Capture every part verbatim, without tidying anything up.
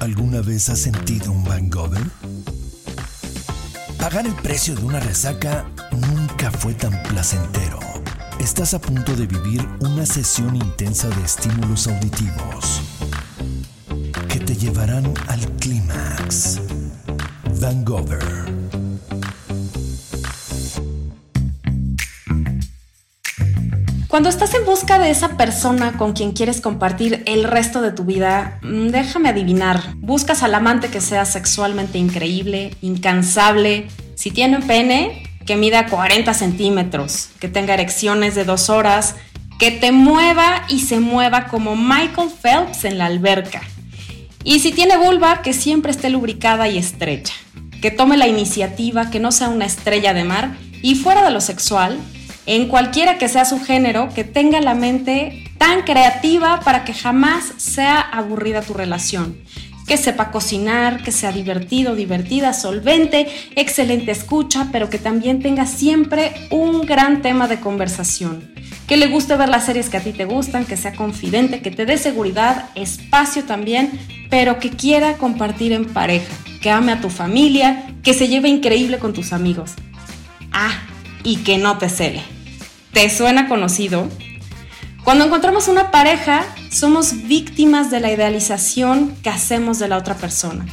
¿Alguna vez has sentido un Vangover? Pagar el precio de una resaca nunca fue tan placentero. Estás a punto de vivir una sesión intensa de estímulos auditivos que te llevarán al clímax. Vangover. Cuando estás en busca de esa persona con quien quieres compartir el resto de tu vida, déjame adivinar, buscas al amante que sea sexualmente increíble, incansable, si tiene un pene, que mida cuarenta centímetros, que tenga erecciones de dos horas, que te mueva y se mueva como Michael Phelps en la alberca. Y si tiene vulva, que siempre esté lubricada y estrecha, que tome la iniciativa, que no sea una estrella de mar y fuera de lo sexual, en cualquiera que sea su género, que tenga la mente tan creativa para que jamás sea aburrida tu relación. Que sepa cocinar, que sea divertido, divertida, solvente, excelente escucha, pero que también tenga siempre un gran tema de conversación. Que le guste ver las series que a ti te gustan, que sea confidente, que te dé seguridad, espacio también, pero que quiera compartir en pareja. Que ame a tu familia, que se lleve increíble con tus amigos. Ah, y que no te cele. ¿Te suena conocido? Cuando encontramos una pareja, somos víctimas de la idealización que hacemos de la otra persona,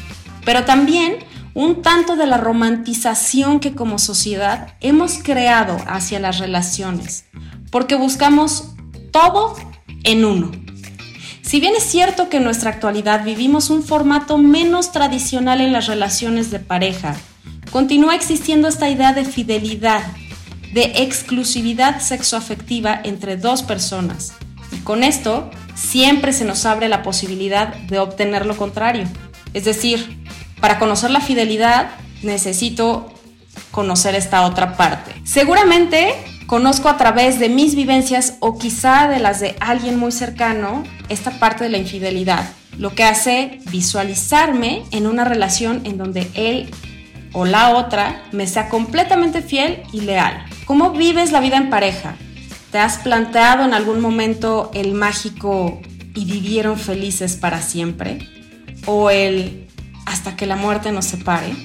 pero también un tanto de la romantización que como sociedad hemos creado hacia las relaciones, porque buscamos todo en uno. Si bien es cierto que en nuestra actualidad vivimos un formato menos tradicional en las relaciones de pareja, continúa existiendo esta idea de fidelidad, de exclusividad sexoafectiva entre dos personas. Y con esto, siempre se nos abre la posibilidad de obtener lo contrario. Es decir, para conocer la fidelidad, necesito conocer esta otra parte. Seguramente conozco a través de mis vivencias o quizá de las de alguien muy cercano, esta parte de la infidelidad, lo que hace visualizarme en una relación en donde él o la otra me sea completamente fiel y leal. ¿Cómo vives la vida en pareja? ¿Te has planteado en algún momento el mágico y vivieron felices para siempre? ¿O el hasta que la muerte nos separe?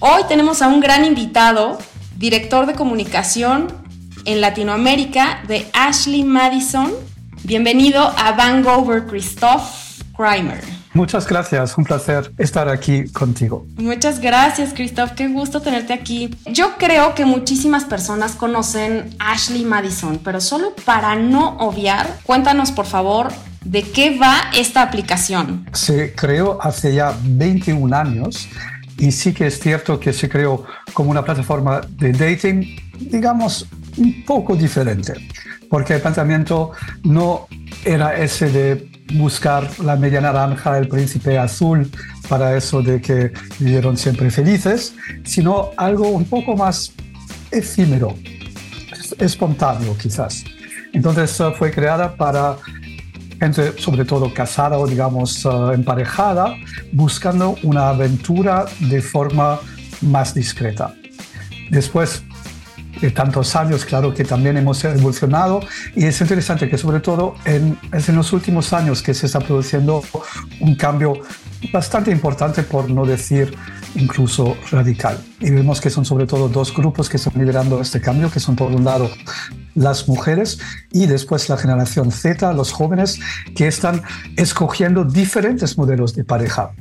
Hoy tenemos a un gran invitado, director de comunicación en Latinoamérica de Ashley Madison. Bienvenido a Vangover, Christoph Kraemer. Muchas gracias, un placer estar aquí contigo. Muchas gracias, Christoph, qué gusto tenerte aquí. Yo creo que muchísimas personas conocen a Ashley Madison, pero solo para no obviar, cuéntanos por favor de qué va esta aplicación. Se creó hace ya veintiún años y sí que es cierto que se creó como una plataforma de dating, digamos, un poco diferente, porque el planteamiento no era ese de buscar la media naranja, el príncipe azul, para eso de que vivieron siempre felices, sino algo un poco más efímero, espontáneo quizás. Entonces uh, fue creada para gente, sobre todo casada o digamos uh, emparejada, buscando una aventura de forma más discreta. Después de tantos años, claro que también hemos evolucionado y es interesante que sobre todo en, es en los últimos años que se está produciendo un cambio bastante importante, por no decir incluso radical. Y vemos que son sobre todo dos grupos que están liderando este cambio, que son por un lado las mujeres y después la generación Z, los jóvenes, que están escogiendo diferentes modelos de pareja,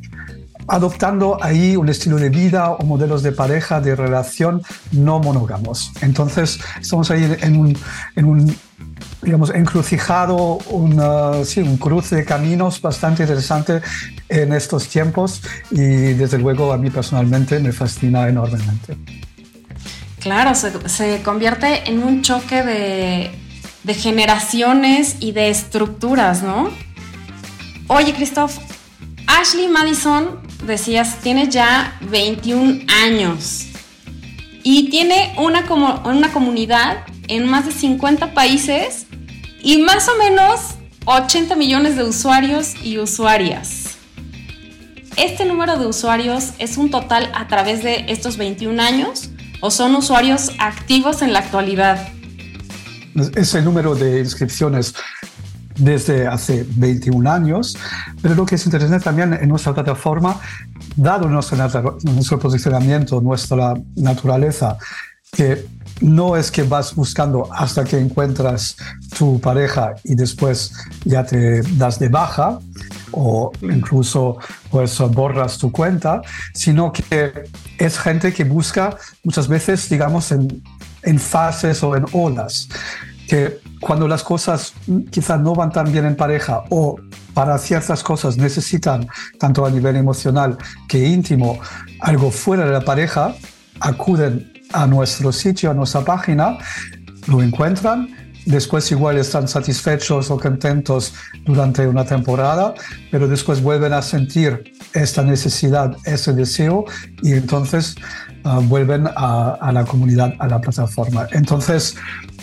adoptando ahí un estilo de vida o modelos de pareja, de relación no monógamos. Entonces, estamos ahí en un, en un digamos, encrucijado, una, sí, un cruce de caminos bastante interesante en estos tiempos y, desde luego, a mí personalmente me fascina enormemente. Claro, se, se convierte en un choque de, de generaciones y de estructuras, ¿no? Oye, Christoph, Ashley Madison, decías, tiene ya veintiún años y tiene una, como, una comunidad en más de cincuenta países y más o menos ochenta millones de usuarios y usuarias. ¿Este número de usuarios es un total a través de estos veintiún años o son usuarios activos en la actualidad? Es el número de inscripciones desde hace veintiún años, pero lo que es interesante también en nuestra plataforma, dado nuestro, nuestro posicionamiento, nuestra naturaleza, que no es que vas buscando hasta que encuentras tu pareja y después ya te das de baja o incluso pues, borras tu cuenta, sino que es gente que busca muchas veces, digamos, en, en fases o en olas, que cuando las cosas quizás no van tan bien en pareja o para ciertas cosas necesitan, tanto a nivel emocional que íntimo, algo fuera de la pareja, acuden a nuestro sitio, a nuestra página, lo encuentran, después igual están satisfechos o contentos durante una temporada, pero después vuelven a sentir esta necesidad, ese deseo, y entonces uh, vuelven a, a la comunidad, a la plataforma. Entonces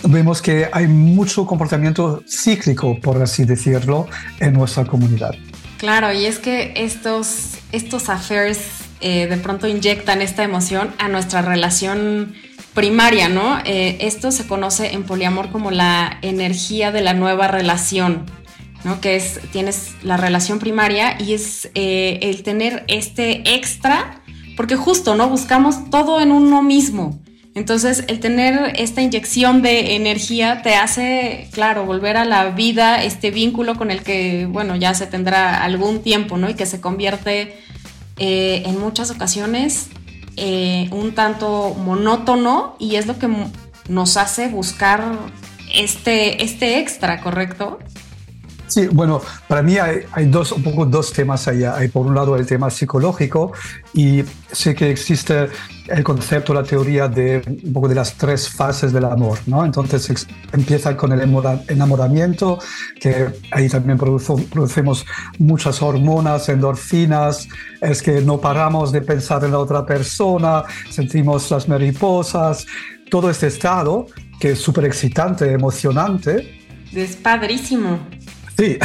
vemos que hay mucho comportamiento cíclico, por así decirlo, en nuestra comunidad. Claro, y es que estos, estos affairs Eh, de pronto inyectan esta emoción a nuestra relación primaria, ¿no? Eh, esto se conoce en poliamor como la energía de la nueva relación, ¿no? Que es, tienes la relación primaria y es eh, el tener este extra, porque justo, ¿no? Buscamos todo en uno mismo. Entonces, el tener esta inyección de energía te hace, claro, volver a la vida, este vínculo con el que, bueno, ya se tendrá algún tiempo, ¿no? Y que se convierte Eh, en muchas ocasiones eh, un tanto monótono, y es lo que m- nos hace buscar este, este extra, ¿correcto? Sí, bueno, para mí hay, hay dos, un poco dos temas allá. Hay por un lado el tema psicológico, y sé que existe el concepto, la teoría de un poco de las tres fases del amor, ¿no? Entonces ex- empieza con el enamoramiento, que ahí también produzo, producimos muchas hormonas, endorfinas, es que no paramos de pensar en la otra persona, sentimos las mariposas, todo este estado que es súper excitante, emocionante. Es padrísimo. Sí,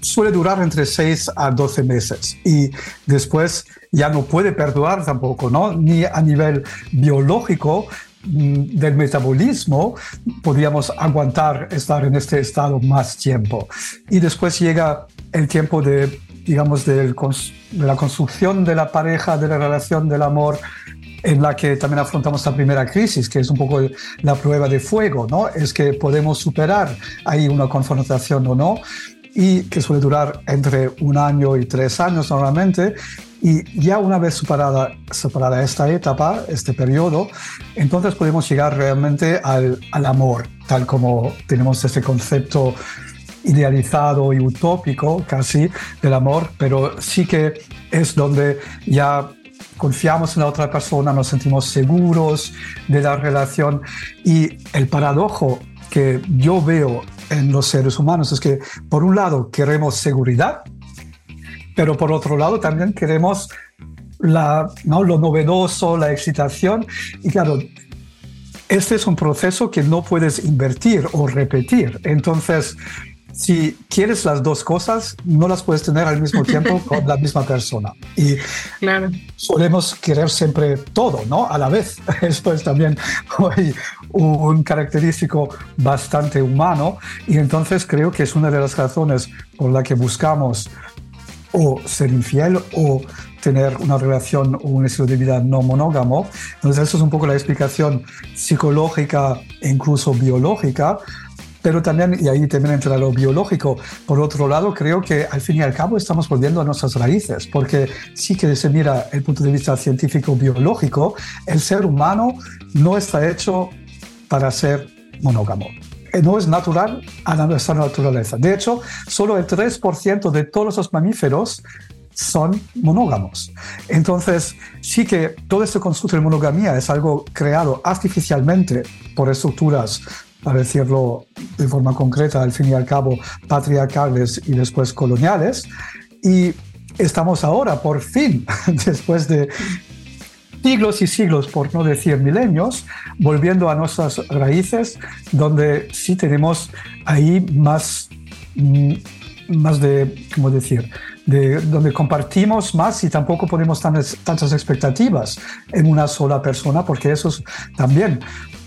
suele durar entre seis a doce meses y después ya no puede perdurar tampoco, ¿no? Ni a nivel biológico del metabolismo podríamos aguantar estar en este estado más tiempo. Y después llega el tiempo de, digamos, de la construcción de la pareja, de la relación, del amor, en la que también afrontamos la primera crisis, que es un poco la prueba de fuego, ¿no? Es que podemos superar ahí una confrontación o no, y que suele durar entre un año y tres años normalmente, y ya una vez superada, superada esta etapa, este periodo, entonces podemos llegar realmente al, al amor, tal como tenemos este concepto idealizado y utópico casi del amor, pero sí que es donde ya confiamos en la otra persona, nos sentimos seguros de la relación. Y el paradojo que yo veo en los seres humanos es que, por un lado, queremos seguridad, pero por otro lado también queremos la, ¿no? lo novedoso, la excitación. Y claro, este es un proceso que no puedes invertir o repetir. Entonces, si quieres las dos cosas, no las puedes tener al mismo tiempo con la misma persona. Y claro, solemos querer siempre todo, ¿no? A la vez. Esto es también hoy un característico bastante humano. Y entonces creo que es una de las razones por la que buscamos o ser infiel o tener una relación o un estilo de vida no monógamo. Entonces, eso es un poco la explicación psicológica e incluso biológica. Pero también, y ahí también entra lo biológico, por otro lado, creo que al fin y al cabo estamos volviendo a nuestras raíces, porque sí que se mira el punto de vista científico-biológico, el ser humano no está hecho para ser monógamo. No es natural a nuestra naturaleza. De hecho, solo el tres por ciento de todos los mamíferos son monógamos. Entonces, sí que todo este concepto de monogamía es algo creado artificialmente por estructuras, para decirlo de forma concreta, al fin y al cabo, patriarcales y después coloniales. Y estamos ahora, por fin, después de siglos y siglos, por no decir milenios, volviendo a nuestras raíces, donde sí tenemos ahí más más de, ¿cómo decir?, de donde compartimos más y tampoco ponemos tan, tantas expectativas en una sola persona, porque eso es también,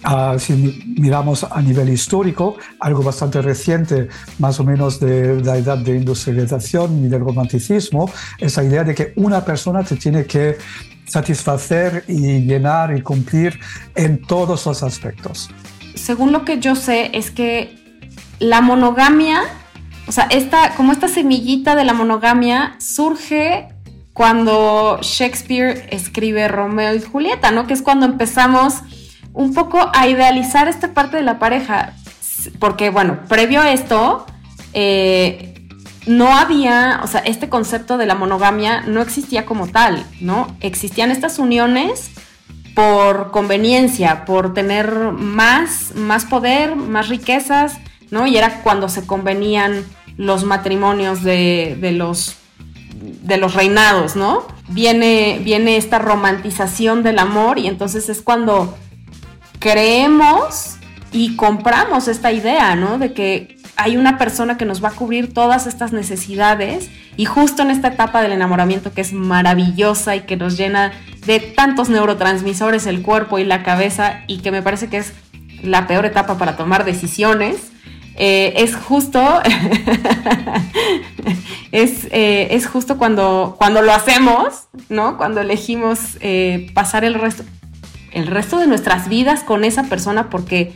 uh, si miramos a nivel histórico, algo bastante reciente, más o menos de la edad de industrialización y del romanticismo, esa idea de que una persona te tiene que satisfacer y llenar y cumplir en todos los aspectos. Según lo que yo sé, es que la monogamia, o sea, esta, como esta semillita de la monogamia surge cuando Shakespeare escribe Romeo y Julieta, ¿no? Que es cuando empezamos un poco a idealizar esta parte de la pareja. Porque, bueno, previo a esto, eh, no había, o sea, este concepto de la monogamia no existía como tal, ¿no? Existían estas uniones por conveniencia, por tener más, más poder, más riquezas, ¿no? Y era cuando se convenían los matrimonios de, de, los, de los reinados, ¿no? Viene, viene esta romantización del amor y entonces es cuando creemos y compramos esta idea, ¿no? De que hay una persona que nos va a cubrir todas estas necesidades y justo en esta etapa del enamoramiento que es maravillosa y que nos llena de tantos neurotransmisores el cuerpo y la cabeza y que me parece que es la peor etapa para tomar decisiones, eh, es justo es, eh, es justo cuando, cuando lo hacemos, ¿no? Cuando elegimos eh, pasar el resto, el resto de nuestras vidas con esa persona porque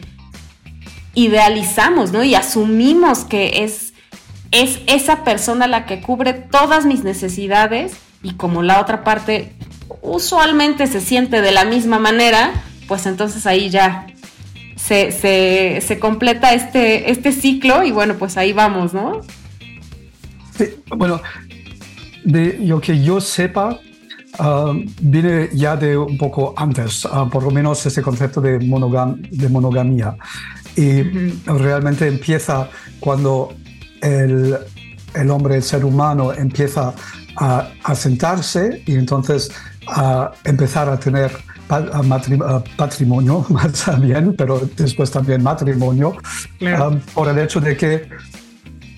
idealizamos, ¿no? Y asumimos que es, es esa persona la que cubre todas mis necesidades y como la otra parte usualmente se siente de la misma manera, pues entonces ahí ya se, se, se completa este, este ciclo y bueno, pues ahí vamos, ¿no? Sí, bueno, de lo que yo sepa, Uh, viene ya de un poco antes, uh, por lo menos ese concepto de, monogam- de monogamia. Y uh-huh. realmente empieza cuando el, el hombre, el ser humano, empieza a, a sentarse y entonces a empezar a tener patrimonio, más bien, pero después también matrimonio, claro. um, por el hecho de que...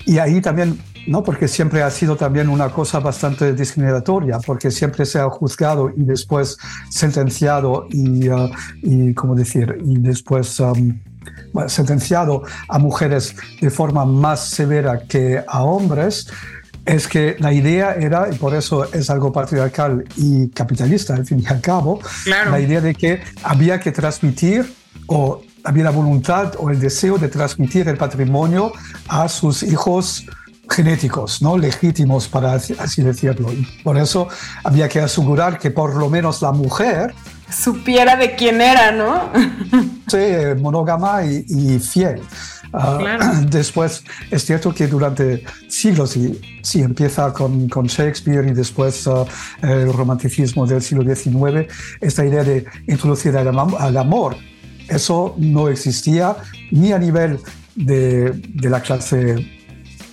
Y ahí también... No, porque siempre ha sido también una cosa bastante discriminatoria, porque siempre se ha juzgado y después sentenciado y, uh, y ¿cómo decir? Y después um, sentenciado a mujeres de forma más severa que a hombres. Es que la idea era, y por eso es algo patriarcal y capitalista, al fin y al cabo, claro. La idea de que había que transmitir o había la voluntad o el deseo de transmitir el patrimonio a sus hijos genéticos, ¿no? Legítimos, para así decirlo. Y por eso había que asegurar que por lo menos la mujer supiera de quién era, ¿no? Sí, monógama y, y fiel. Claro. Uh, después es cierto que durante siglos, y sí, empieza con, con Shakespeare y después uh, el romanticismo del siglo diecinueve, esta idea de introducir al, al amor, eso no existía ni a nivel de, de la clase,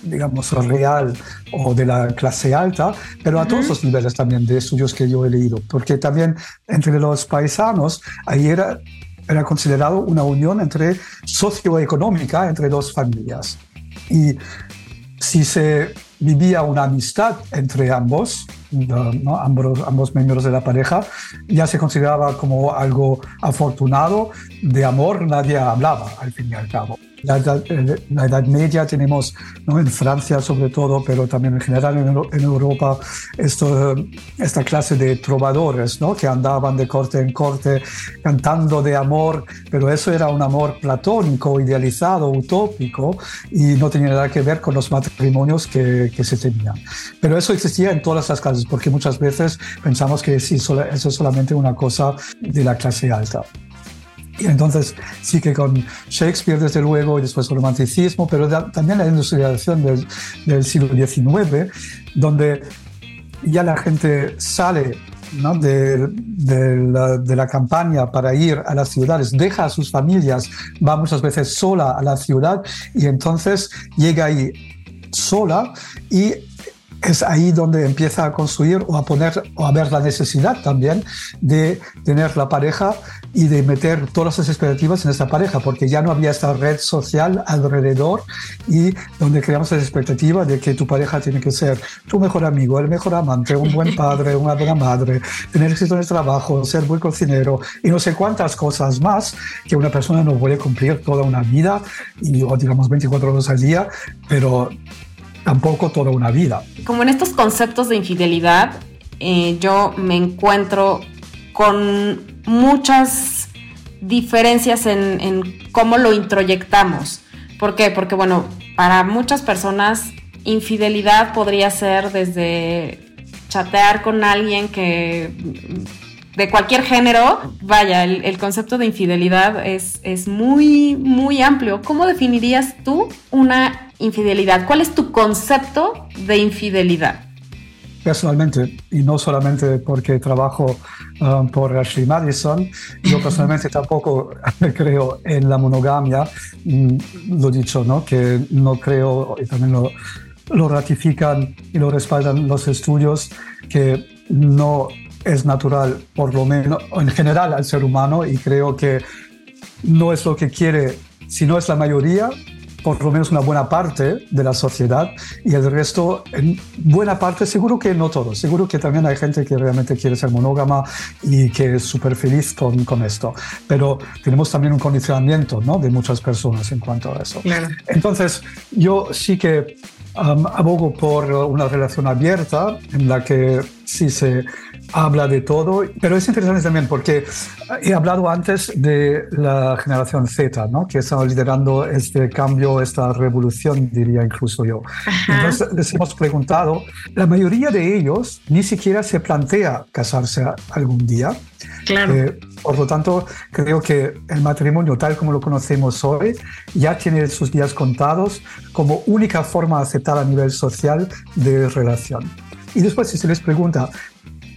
digamos, real o de la clase alta, pero a todos los niveles también de estudios que yo he leído, porque también entre los paisanos ahí era, era considerado una unión entre socioeconómica entre dos familias y si se vivía una amistad entre ambos, ¿no? ambos, ambos miembros de la pareja, ya se consideraba como algo afortunado, de amor nadie hablaba al fin y al cabo. La edad, la edad media tenemos, ¿no? En Francia sobre todo, pero también en general en, en Europa, esto, esta clase de trovadores, ¿no? Que andaban de corte en corte cantando de amor, pero eso era un amor platónico, idealizado, utópico y no tenía nada que ver con los matrimonios que, que se tenían. Pero eso existía en todas las clases, porque muchas veces pensamos que sí, eso es solamente una cosa de la clase alta. Y entonces sí que con Shakespeare, desde luego, y después el romanticismo, pero da, también la industrialización del, del siglo diecinueve, donde ya la gente sale, ¿no? de, de, la, de la campaña para ir a las ciudades, deja a sus familias, va muchas veces sola a la ciudad y entonces llega ahí sola y es ahí donde empieza a construir o a poner o a ver la necesidad también de tener la pareja y de meter todas las expectativas en esa pareja, porque ya no había esta red social alrededor y donde creamos la expectativa de que tu pareja tiene que ser tu mejor amigo, el mejor amante, un buen padre, una buena madre, tener éxito en el trabajo, ser buen cocinero y no sé cuántas cosas más que una persona no puede cumplir toda una vida, y, o digamos veinticuatro horas al día, pero tampoco toda una vida. Como en estos conceptos de infidelidad, eh, yo me encuentro con muchas diferencias en, en cómo lo introyectamos. ¿Por qué? Porque, bueno, para muchas personas, infidelidad podría ser desde chatear con alguien que de cualquier género. Vaya, el, el concepto de infidelidad es, es muy, muy amplio. ¿Cómo definirías tú una infidelidad? ¿Cuál es tu concepto de infidelidad? Personalmente, y no solamente porque trabajo um, por Ashley Madison, yo personalmente tampoco creo en la monogamia. Mm, lo dicho, ¿no? Que no creo, y también lo, lo ratifican y lo respaldan los estudios, que no es natural, por lo menos en general, al ser humano, y creo que no es lo que quiere, si no es la mayoría, por lo menos una buena parte de la sociedad, y el resto, en buena parte, seguro que no todos, seguro que también hay gente que realmente quiere ser monógama y que es súper feliz con, con esto, pero tenemos también un condicionamiento, ¿no?, de muchas personas en cuanto a eso. Claro. Entonces, yo sí que um, abogo por una relación abierta en la que sí se habla de todo, pero es interesante también porque he hablado antes de la generación Z, ¿no?, que está liderando este cambio, esta revolución, diría incluso yo. Ajá. Entonces les hemos preguntado, la mayoría de ellos ni siquiera se plantea casarse algún día. Claro. Eh, por lo tanto, creo que el matrimonio tal como lo conocemos hoy ya tiene sus días contados como única forma aceptada a nivel social de relación. Y después, si se les pregunta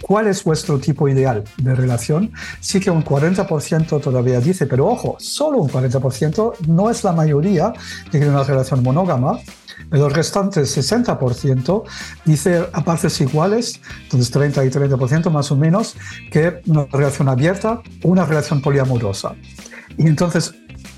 cuál es vuestro tipo ideal de relación, sí que un cuarenta por ciento todavía dice, pero ojo, solo un cuarenta por ciento, no es la mayoría que tiene una relación monógama, pero el restante sesenta por ciento dice a partes iguales, entonces treinta y treinta por ciento más o menos, que una relación abierta, una relación poliamorosa. Y entonces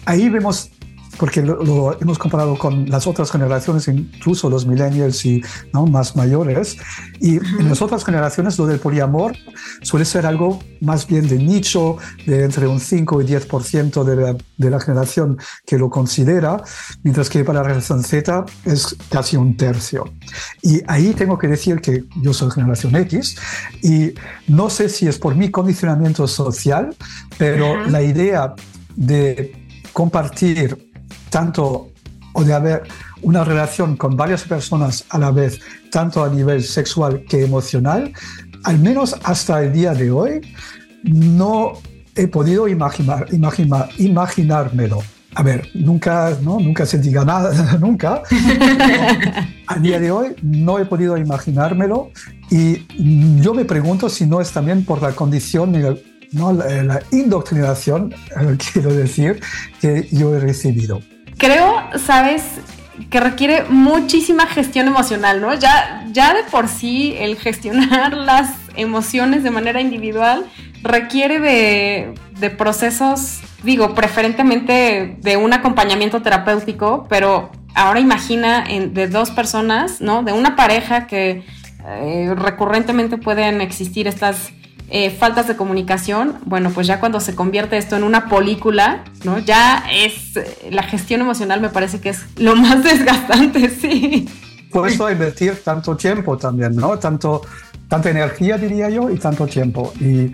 ahí vemos, porque lo, lo hemos comparado con las otras generaciones, incluso los millennials y, ¿no?, más mayores, y en las otras generaciones lo del poliamor suele ser algo más bien de nicho, de entre un cinco y diez por ciento de la, de la generación que lo considera, mientras que para la generación Z es casi un tercio. Y ahí tengo que decir que yo soy generación X y no sé si es por mi condicionamiento social, pero uh-huh. la idea de compartir tanto, o de haber una relación con varias personas a la vez, tanto a nivel sexual que emocional, al menos hasta el día de hoy, no he podido imaginar, imaginar, imaginármelo. A ver, nunca, ¿no?, nunca se diga nada, nunca. A día de hoy no he podido imaginármelo, y yo me pregunto si no es también por la condición, ¿no?, la, la indoctrinación, eh, quiero decir, que yo he recibido. Creo, sabes, que requiere muchísima gestión emocional, ¿no? Ya, ya de por sí el gestionar las emociones de manera individual requiere de, de procesos, digo, preferentemente de un acompañamiento terapéutico, pero ahora imagina en, de dos personas, ¿no?, de una pareja que eh, recurrentemente pueden existir estas Eh, faltas de comunicación. Bueno, pues ya cuando se convierte esto en una película, ¿no?, ya es la gestión emocional, me parece que es lo más desgastante, sí. Por eso invertir tanto tiempo también, ¿no? Tanto, tanta energía, diría yo, y tanto tiempo. Y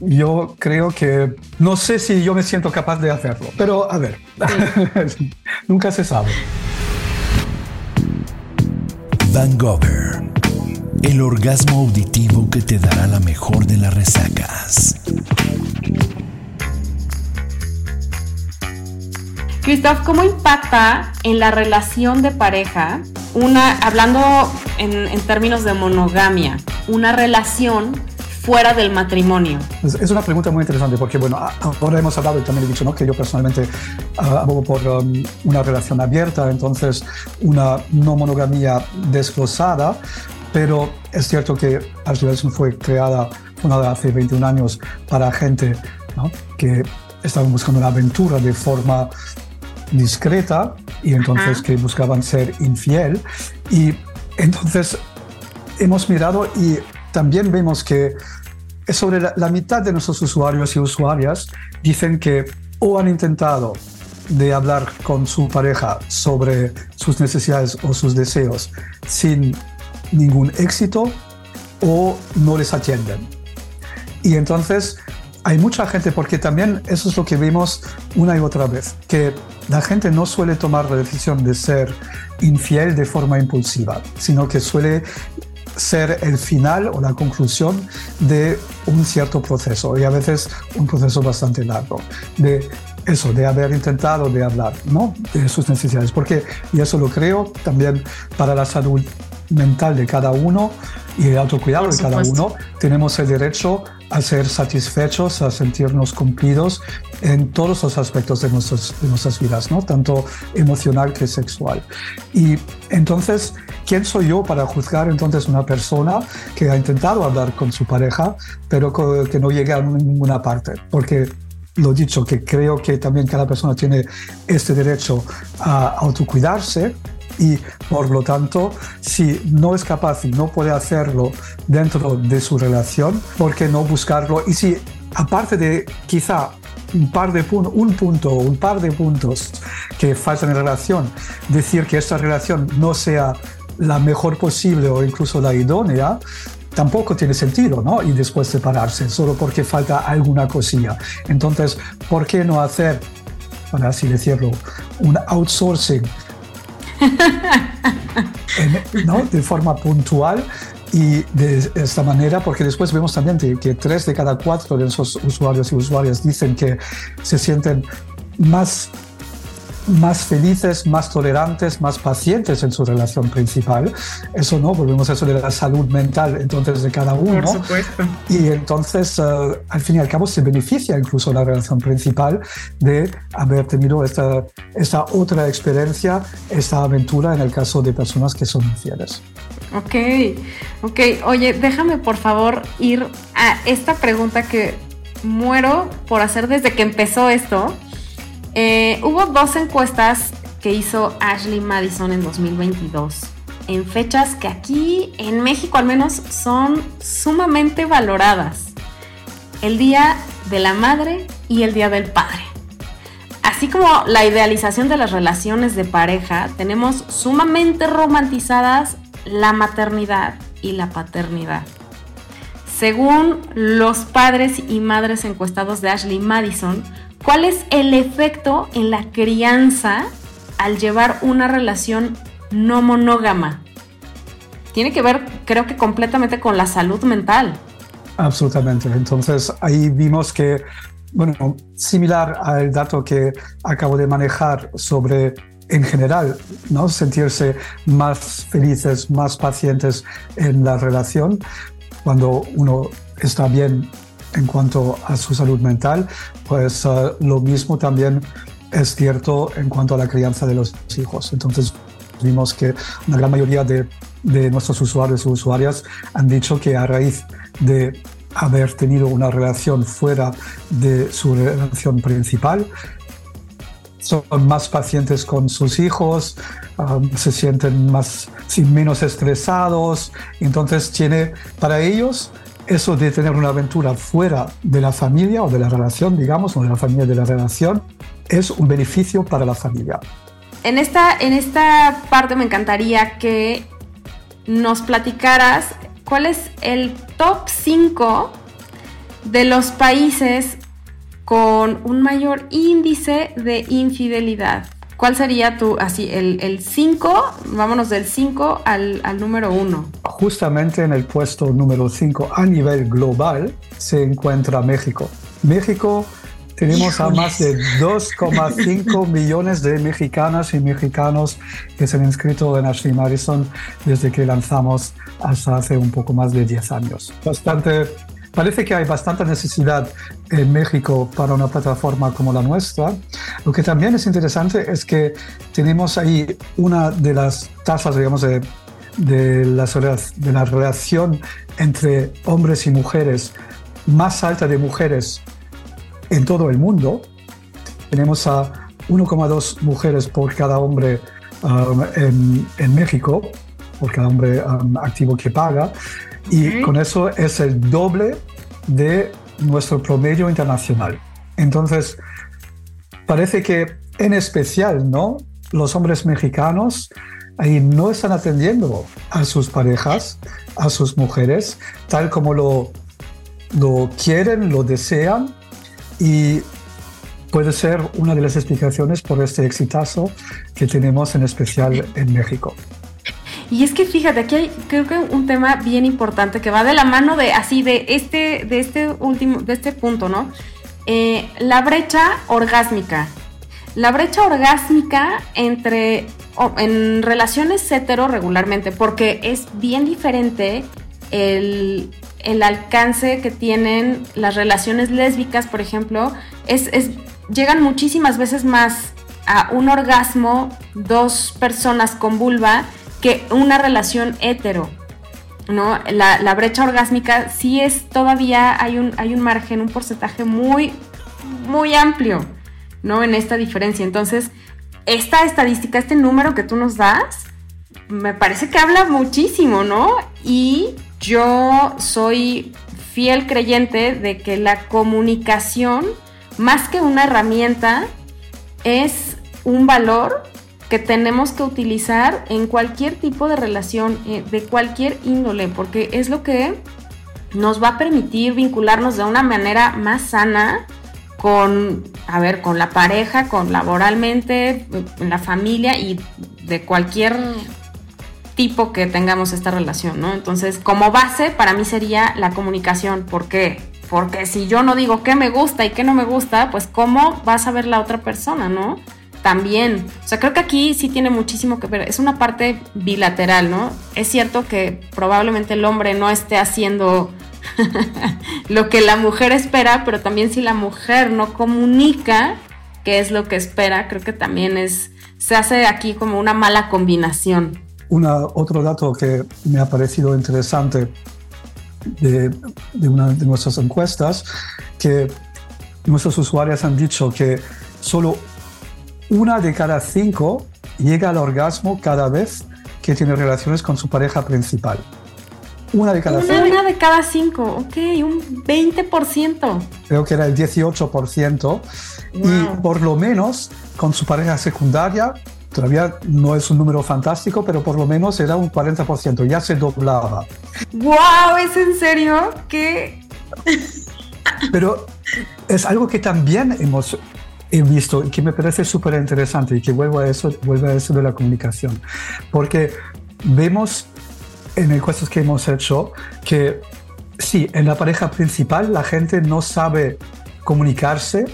yo creo que no sé si yo me siento capaz de hacerlo, pero a ver, sí. Nunca se sabe. Vangover. El orgasmo auditivo que te dará la mejor de las resacas. Christoph, ¿cómo impacta en la relación de pareja, una, hablando en, en términos de monogamia, una relación fuera del matrimonio? Es una pregunta muy interesante porque, bueno, ahora hemos hablado y también he dicho, ¿no?, que yo personalmente uh, abogo por um, una relación abierta, entonces una no monogamia desglosada, pero es cierto que Ashley Madison fue creada una de hace veintiún años para gente, ¿no?, que estaban buscando una aventura de forma discreta y entonces que buscaban ser infiel. Y entonces hemos mirado y también vemos que sobre la, la mitad de nuestros usuarios y usuarias dicen que o han intentado de hablar con su pareja sobre sus necesidades o sus deseos sin ningún éxito o no les atienden. Y entonces hay mucha gente, porque también eso es lo que vimos una y otra vez, que la gente no suele tomar la decisión de ser infiel de forma impulsiva, sino que suele ser el final o la conclusión de un cierto proceso, y a veces un proceso bastante largo, de eso, de haber intentado de hablar, ¿no?, de sus necesidades, porque, y eso lo creo también para la salud mental de cada uno y el autocuidado de cada uno, tenemos el derecho a ser satisfechos, a sentirnos cumplidos en todos los aspectos de, nuestros, de nuestras vidas, ¿no?, tanto emocional que sexual. Y entonces, ¿quién soy yo para juzgar entonces una persona que ha intentado hablar con su pareja, pero que no llega a ninguna parte? Porque lo dicho, que creo que también cada persona tiene este derecho a autocuidarse, y por lo tanto, si no es capaz y no puede hacerlo dentro de su relación, ¿por qué no buscarlo? Y si, aparte de quizá un par de pun- un punto o un par de puntos que faltan en relación, decir que esta relación no sea la mejor posible o incluso la idónea, tampoco tiene sentido, ¿no? Y después separarse solo porque falta alguna cosilla. Entonces, ¿por qué no hacer, para así decirlo, un outsourcing en, ¿no?, de forma puntual y de esta manera? Porque después vemos también que, que tres de cada cuatro de esos usuarios y usuarias dicen que se sienten más, más felices, más tolerantes, más pacientes en su relación principal. Eso, ¿no?, volvemos a eso de la salud mental entonces de cada uno. Por supuesto. Y entonces uh, al fin y al cabo se beneficia incluso la relación principal de haber tenido esta, esta otra experiencia, esta aventura en el caso de personas que son infieles. Ok, ok. Oye, déjame por favor ir a esta pregunta que muero por hacer desde que empezó esto. Eh, hubo dos encuestas que hizo Ashley Madison en dos mil veintidós, en fechas que aquí en México al menos son sumamente valoradas: el Día de la Madre y el Día del Padre. Así como la idealización de las relaciones de pareja, tenemos sumamente romantizadas la maternidad y la paternidad. Según los padres y madres encuestados de Ashley Madison, ¿cuál es el efecto en la crianza al llevar una relación no monógama? Tiene que ver, creo que completamente con la salud mental. Absolutamente. Entonces ahí vimos que, bueno, similar al dato que acabo de manejar sobre, en general, ¿no?, sentirse más felices, más pacientes en la relación, cuando uno está bien en cuanto a su salud mental, pues uh, lo mismo también es cierto en cuanto a la crianza de los hijos. Entonces vimos que una gran mayoría de, de nuestros usuarios y usuarias han dicho que a raíz de haber tenido una relación fuera de su relación principal, son más pacientes con sus hijos, um, se sienten más, menos estresados. Entonces tiene para ellos eso de tener una aventura fuera de la familia o de la relación, digamos, o de la familia de la relación, es un beneficio para la familia. En esta, en esta parte me encantaría que nos platicaras cuál es el top cinco de los países con un mayor índice de infidelidad. ¿Cuál sería tu, así, el cinco? Vámonos del cinco al, al número uno. Justamente en el puesto número cinco a nivel global se encuentra México. México, tenemos ¡Híjoles! A más de dos coma cinco millones de mexicanas y mexicanos que se han inscrito en Ashley Madison desde que lanzamos hasta hace un poco más de diez años. Bastante. Parece que hay bastante necesidad en México para una plataforma como la nuestra. Lo que también es interesante es que tenemos ahí una de las tasas, digamos, de de la, de la relación entre hombres y mujeres más alta de mujeres en todo el mundo. Tenemos a uno coma dos mujeres por cada hombre um, en, en México, por cada hombre um, activo que paga, y okay. con eso es el doble de nuestro promedio internacional. Entonces, parece que en especial, ¿no?, los hombres mexicanos ahí no están atendiendo a sus parejas, a sus mujeres, tal como lo, lo quieren, lo desean, y puede ser una de las explicaciones por este exitazo que tenemos en especial en México. Y es que fíjate, aquí hay creo que un tema bien importante que va de la mano de así de este de este último de este punto, ¿no? Eh, la brecha orgásmica, la brecha orgásmica entre en relaciones hetero regularmente, porque es bien diferente el el alcance que tienen las relaciones lésbicas, por ejemplo, es es llegan muchísimas veces más a un orgasmo dos personas con vulva que una relación hetero, ¿no? La, la brecha orgásmica sí es todavía, hay un, hay un margen, un porcentaje muy, muy amplio, ¿no?, en esta diferencia. Entonces, esta estadística, este número que tú nos das, me parece que habla muchísimo, ¿no? Y yo soy fiel creyente de que la comunicación, más que una herramienta, es un valor que tenemos que utilizar en cualquier tipo de relación, de cualquier índole, porque es lo que nos va a permitir vincularnos de una manera más sana con, a ver, con la pareja, con laboralmente, en la familia y de cualquier tipo que tengamos esta relación, ¿no? Entonces, como base para mí sería la comunicación. ¿Por qué? Porque si yo no digo qué me gusta y qué no me gusta, pues ¿cómo vas a ver la otra persona, no? También, o sea, creo que aquí sí tiene muchísimo que ver, es una parte bilateral, ¿no? Es cierto que probablemente el hombre no esté haciendo lo que la mujer espera, pero también si la mujer no comunica qué es lo que espera, creo que también es, se hace aquí como una mala combinación. Una, otro dato que me ha parecido interesante de, de una de nuestras encuestas, que nuestros usuarios han dicho que solo una de cada cinco llega al orgasmo cada vez que tiene relaciones con su pareja principal. Una de cada una, cinco. Una de cada cinco, ok, un veinte por ciento. Creo que era el dieciocho por ciento. Wow. Y por lo menos con su pareja secundaria, todavía no es un número fantástico, pero por lo menos era un cuarenta por ciento, ya se doblaba. ¡Wow! ¿Es en serio? ¿Qué? Pero es algo que también hemos... he visto, que me parece súper interesante y que vuelvo a, eso, vuelvo a eso de la comunicación, porque vemos en encuestas que hemos hecho que sí, en la pareja principal la gente no sabe comunicarse,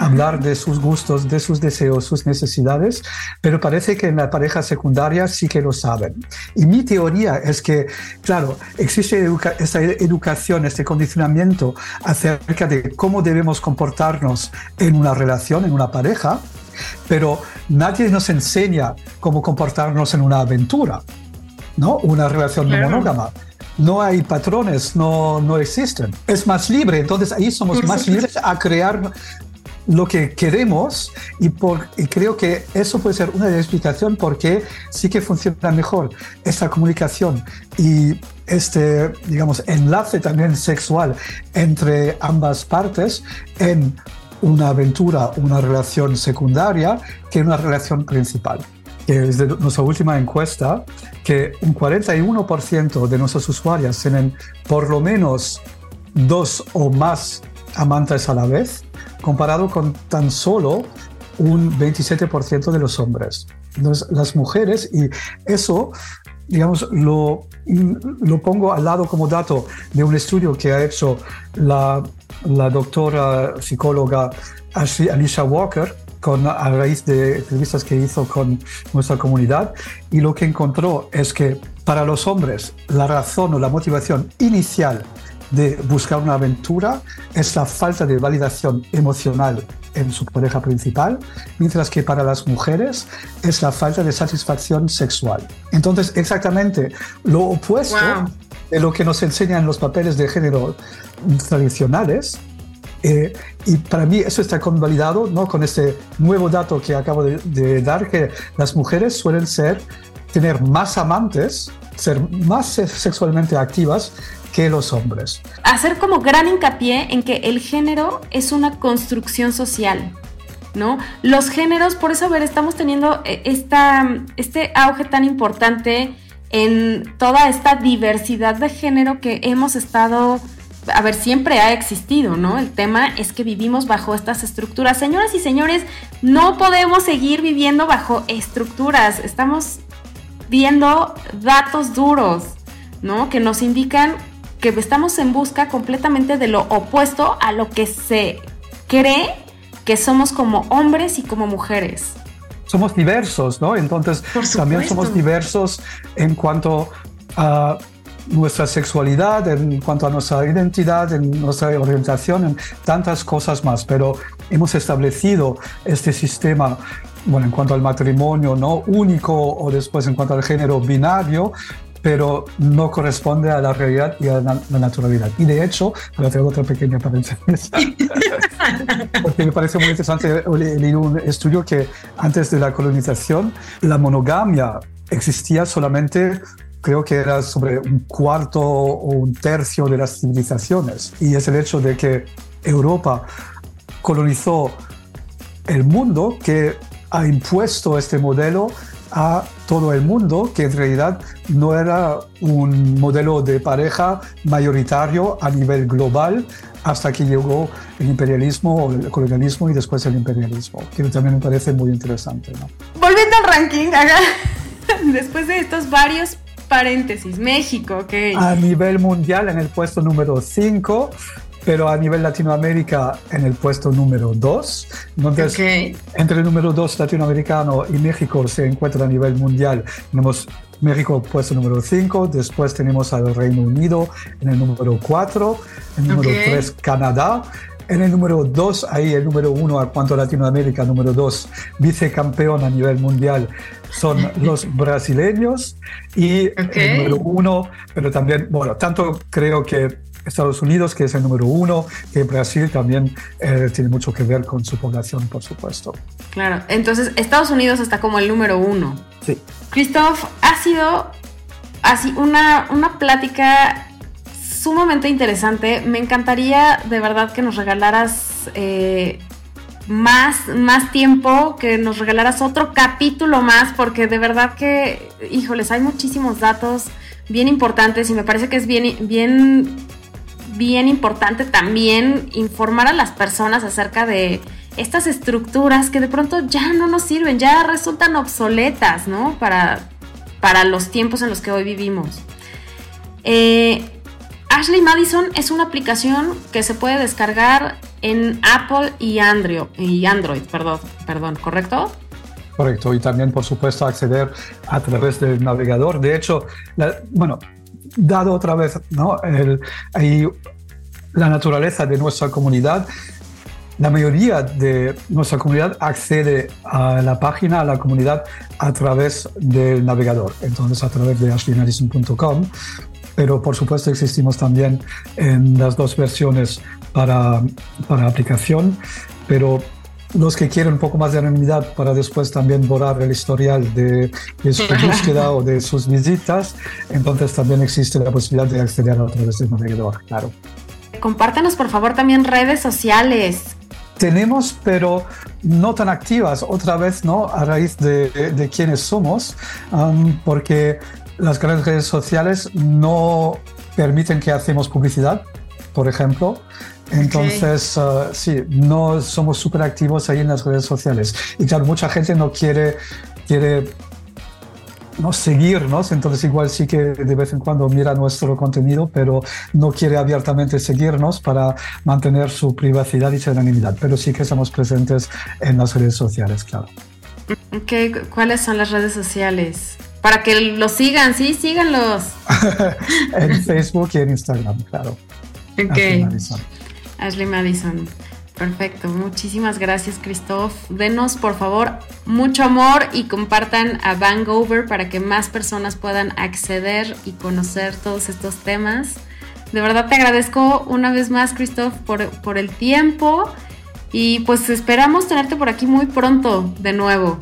hablar de sus gustos, de sus deseos, sus necesidades, pero parece que en la pareja secundaria sí que lo saben. Y mi teoría es que, claro, existe educa- esta educación, este condicionamiento acerca de cómo debemos comportarnos en una relación, en una pareja, pero nadie nos enseña cómo comportarnos en una aventura, ¿no? Una relación claro. monógama. No hay patrones, no, no existen. Es más libre, entonces ahí somos más libres a crear lo que queremos y, por, y creo que eso puede ser una explicación porque sí que funciona mejor esta comunicación y este, digamos, enlace también sexual entre ambas partes en una aventura, una relación secundaria que en una relación principal. Desde nuestra última encuesta, que un cuarenta y uno por ciento de nuestros usuarios tienen por lo menos dos o más amantes a la vez, comparado con tan solo un veintisiete por ciento de los hombres. Entonces, las mujeres, y eso, digamos, lo, lo pongo al lado como dato de un estudio que ha hecho la, la doctora psicóloga Ashley, Alicia Walker, con, a raíz de entrevistas que hizo con nuestra comunidad, y lo que encontró es que para los hombres la razón o la motivación inicial de buscar una aventura es la falta de validación emocional en su pareja principal, mientras que para las mujeres es la falta de satisfacción sexual. Entonces, exactamente lo opuesto wow. de lo que nos enseñan los papeles de género tradicionales. Eh, y para mí eso está convalidado, ¿no?, con este nuevo dato que acabo de, de dar, que las mujeres suelen ser, tener más amantes, ser más sexualmente activas que los hombres. Hacer como gran hincapié en que el género es una construcción social, ¿no? Los géneros, por eso, a ver, estamos teniendo esta, este auge tan importante en toda esta diversidad de género que hemos estado... A ver, siempre ha existido, ¿no? El tema es que vivimos bajo estas estructuras. Señoras y señores, no podemos seguir viviendo bajo estructuras. Estamos viendo datos duros, ¿no?, que nos indican que estamos en busca completamente de lo opuesto a lo que se cree que somos como hombres y como mujeres. Somos diversos, ¿no? Entonces, también somos diversos en cuanto a... nuestra sexualidad, en cuanto a nuestra identidad, en nuestra orientación, en tantas cosas más. Pero hemos establecido este sistema, bueno, en cuanto al matrimonio, ¿no?, único, o después en cuanto al género binario, pero no corresponde a la realidad y a la, la naturalidad. Y de hecho, para hacer otra pequeña paréntesis, porque me parece muy interesante leer un estudio que antes de la colonización, la monogamia existía solamente... creo que era sobre un cuarto o un tercio de las civilizaciones. Y es el hecho de que Europa colonizó el mundo que ha impuesto este modelo a todo el mundo, que en realidad no era un modelo de pareja mayoritario a nivel global hasta que llegó el imperialismo, el colonialismo y después el imperialismo, que también me parece muy interesante, ¿no? Volviendo al ranking, acá, después de estos varios paréntesis, México, okay. A nivel mundial en el puesto número cinco, pero a nivel Latinoamérica en el puesto número dos. Entonces, okay. entre el número dos latinoamericano y México se encuentra a nivel mundial. Tenemos México puesto número cinco, después tenemos al Reino Unido en el número cuatro, el número okay. tres Canadá, en el número dos, ahí el número uno, a cuanto a Latinoamérica, número dos, vicecampeón a nivel mundial, son los brasileños. Y okay. el número uno, pero también, bueno, tanto creo que Estados Unidos, que es el número uno, que Brasil también eh, tiene mucho que ver con su población, por supuesto. Claro, entonces Estados Unidos está como el número uno. Sí. Christoph, ha sido así una, una plática... sumamente interesante. Me encantaría de verdad que nos regalaras eh, más, más tiempo, que nos regalaras otro capítulo más, porque de verdad que, híjoles, hay muchísimos datos bien importantes y me parece que es bien, bien, bien importante también informar a las personas acerca de estas estructuras que de pronto ya no nos sirven, ya resultan obsoletas, ¿no?, para, para los tiempos en los que hoy vivimos. Eh... Ashley Madison es una aplicación que se puede descargar en Apple y Android, y Android, perdón, perdón, ¿correcto? Correcto, y también, por supuesto, acceder a través del navegador. De hecho, la, bueno, dado otra vez, ¿no?, el, el, la naturaleza de nuestra comunidad, la mayoría de nuestra comunidad accede a la página, a la comunidad, a través del navegador. Entonces, a través de ashley madison punto com. Pero por supuesto existimos también en las dos versiones para, para aplicación, pero los que quieren un poco más de anonimidad para después también borrar el historial de, de su búsqueda o de sus visitas, entonces también existe la posibilidad de acceder a través del navegador, claro. Compártanos por favor también redes sociales. Tenemos, pero no tan activas, otra vez, ¿no?, a raíz de, de, de quiénes somos, um, porque... las grandes redes sociales no permiten que hacemos publicidad, por ejemplo. Entonces, okay. uh, sí, no somos súper activos ahí en las redes sociales. Y claro, mucha gente no quiere, quiere no seguirnos, entonces igual sí que de vez en cuando mira nuestro contenido, pero no quiere abiertamente seguirnos para mantener su privacidad y serenidad. Pero sí que estamos presentes en las redes sociales, claro. Okay. ¿Cuáles son las redes sociales? Para que los sigan, sí, síganlos. En Facebook y en Instagram, claro. Ok. Ashley Madison. Ashley Madison. Perfecto, muchísimas gracias, Christoph. Denos por favor mucho amor y compartan a Vangover para que más personas puedan acceder y conocer todos estos temas. De verdad te agradezco una vez más, Christoph, por, por el tiempo y pues esperamos tenerte por aquí muy pronto de nuevo.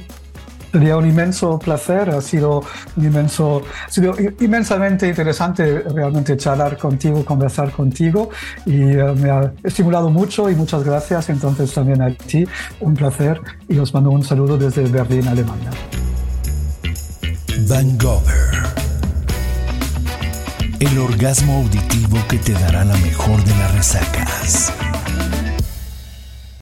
Sería un inmenso placer, ha sido, un inmenso, ha sido inmensamente interesante realmente charlar contigo, conversar contigo y uh, me ha estimulado mucho y muchas gracias entonces también a ti, un placer y os mando un saludo desde Berlín, Alemania. Vangover, el orgasmo auditivo que te dará la mejor de las resacas.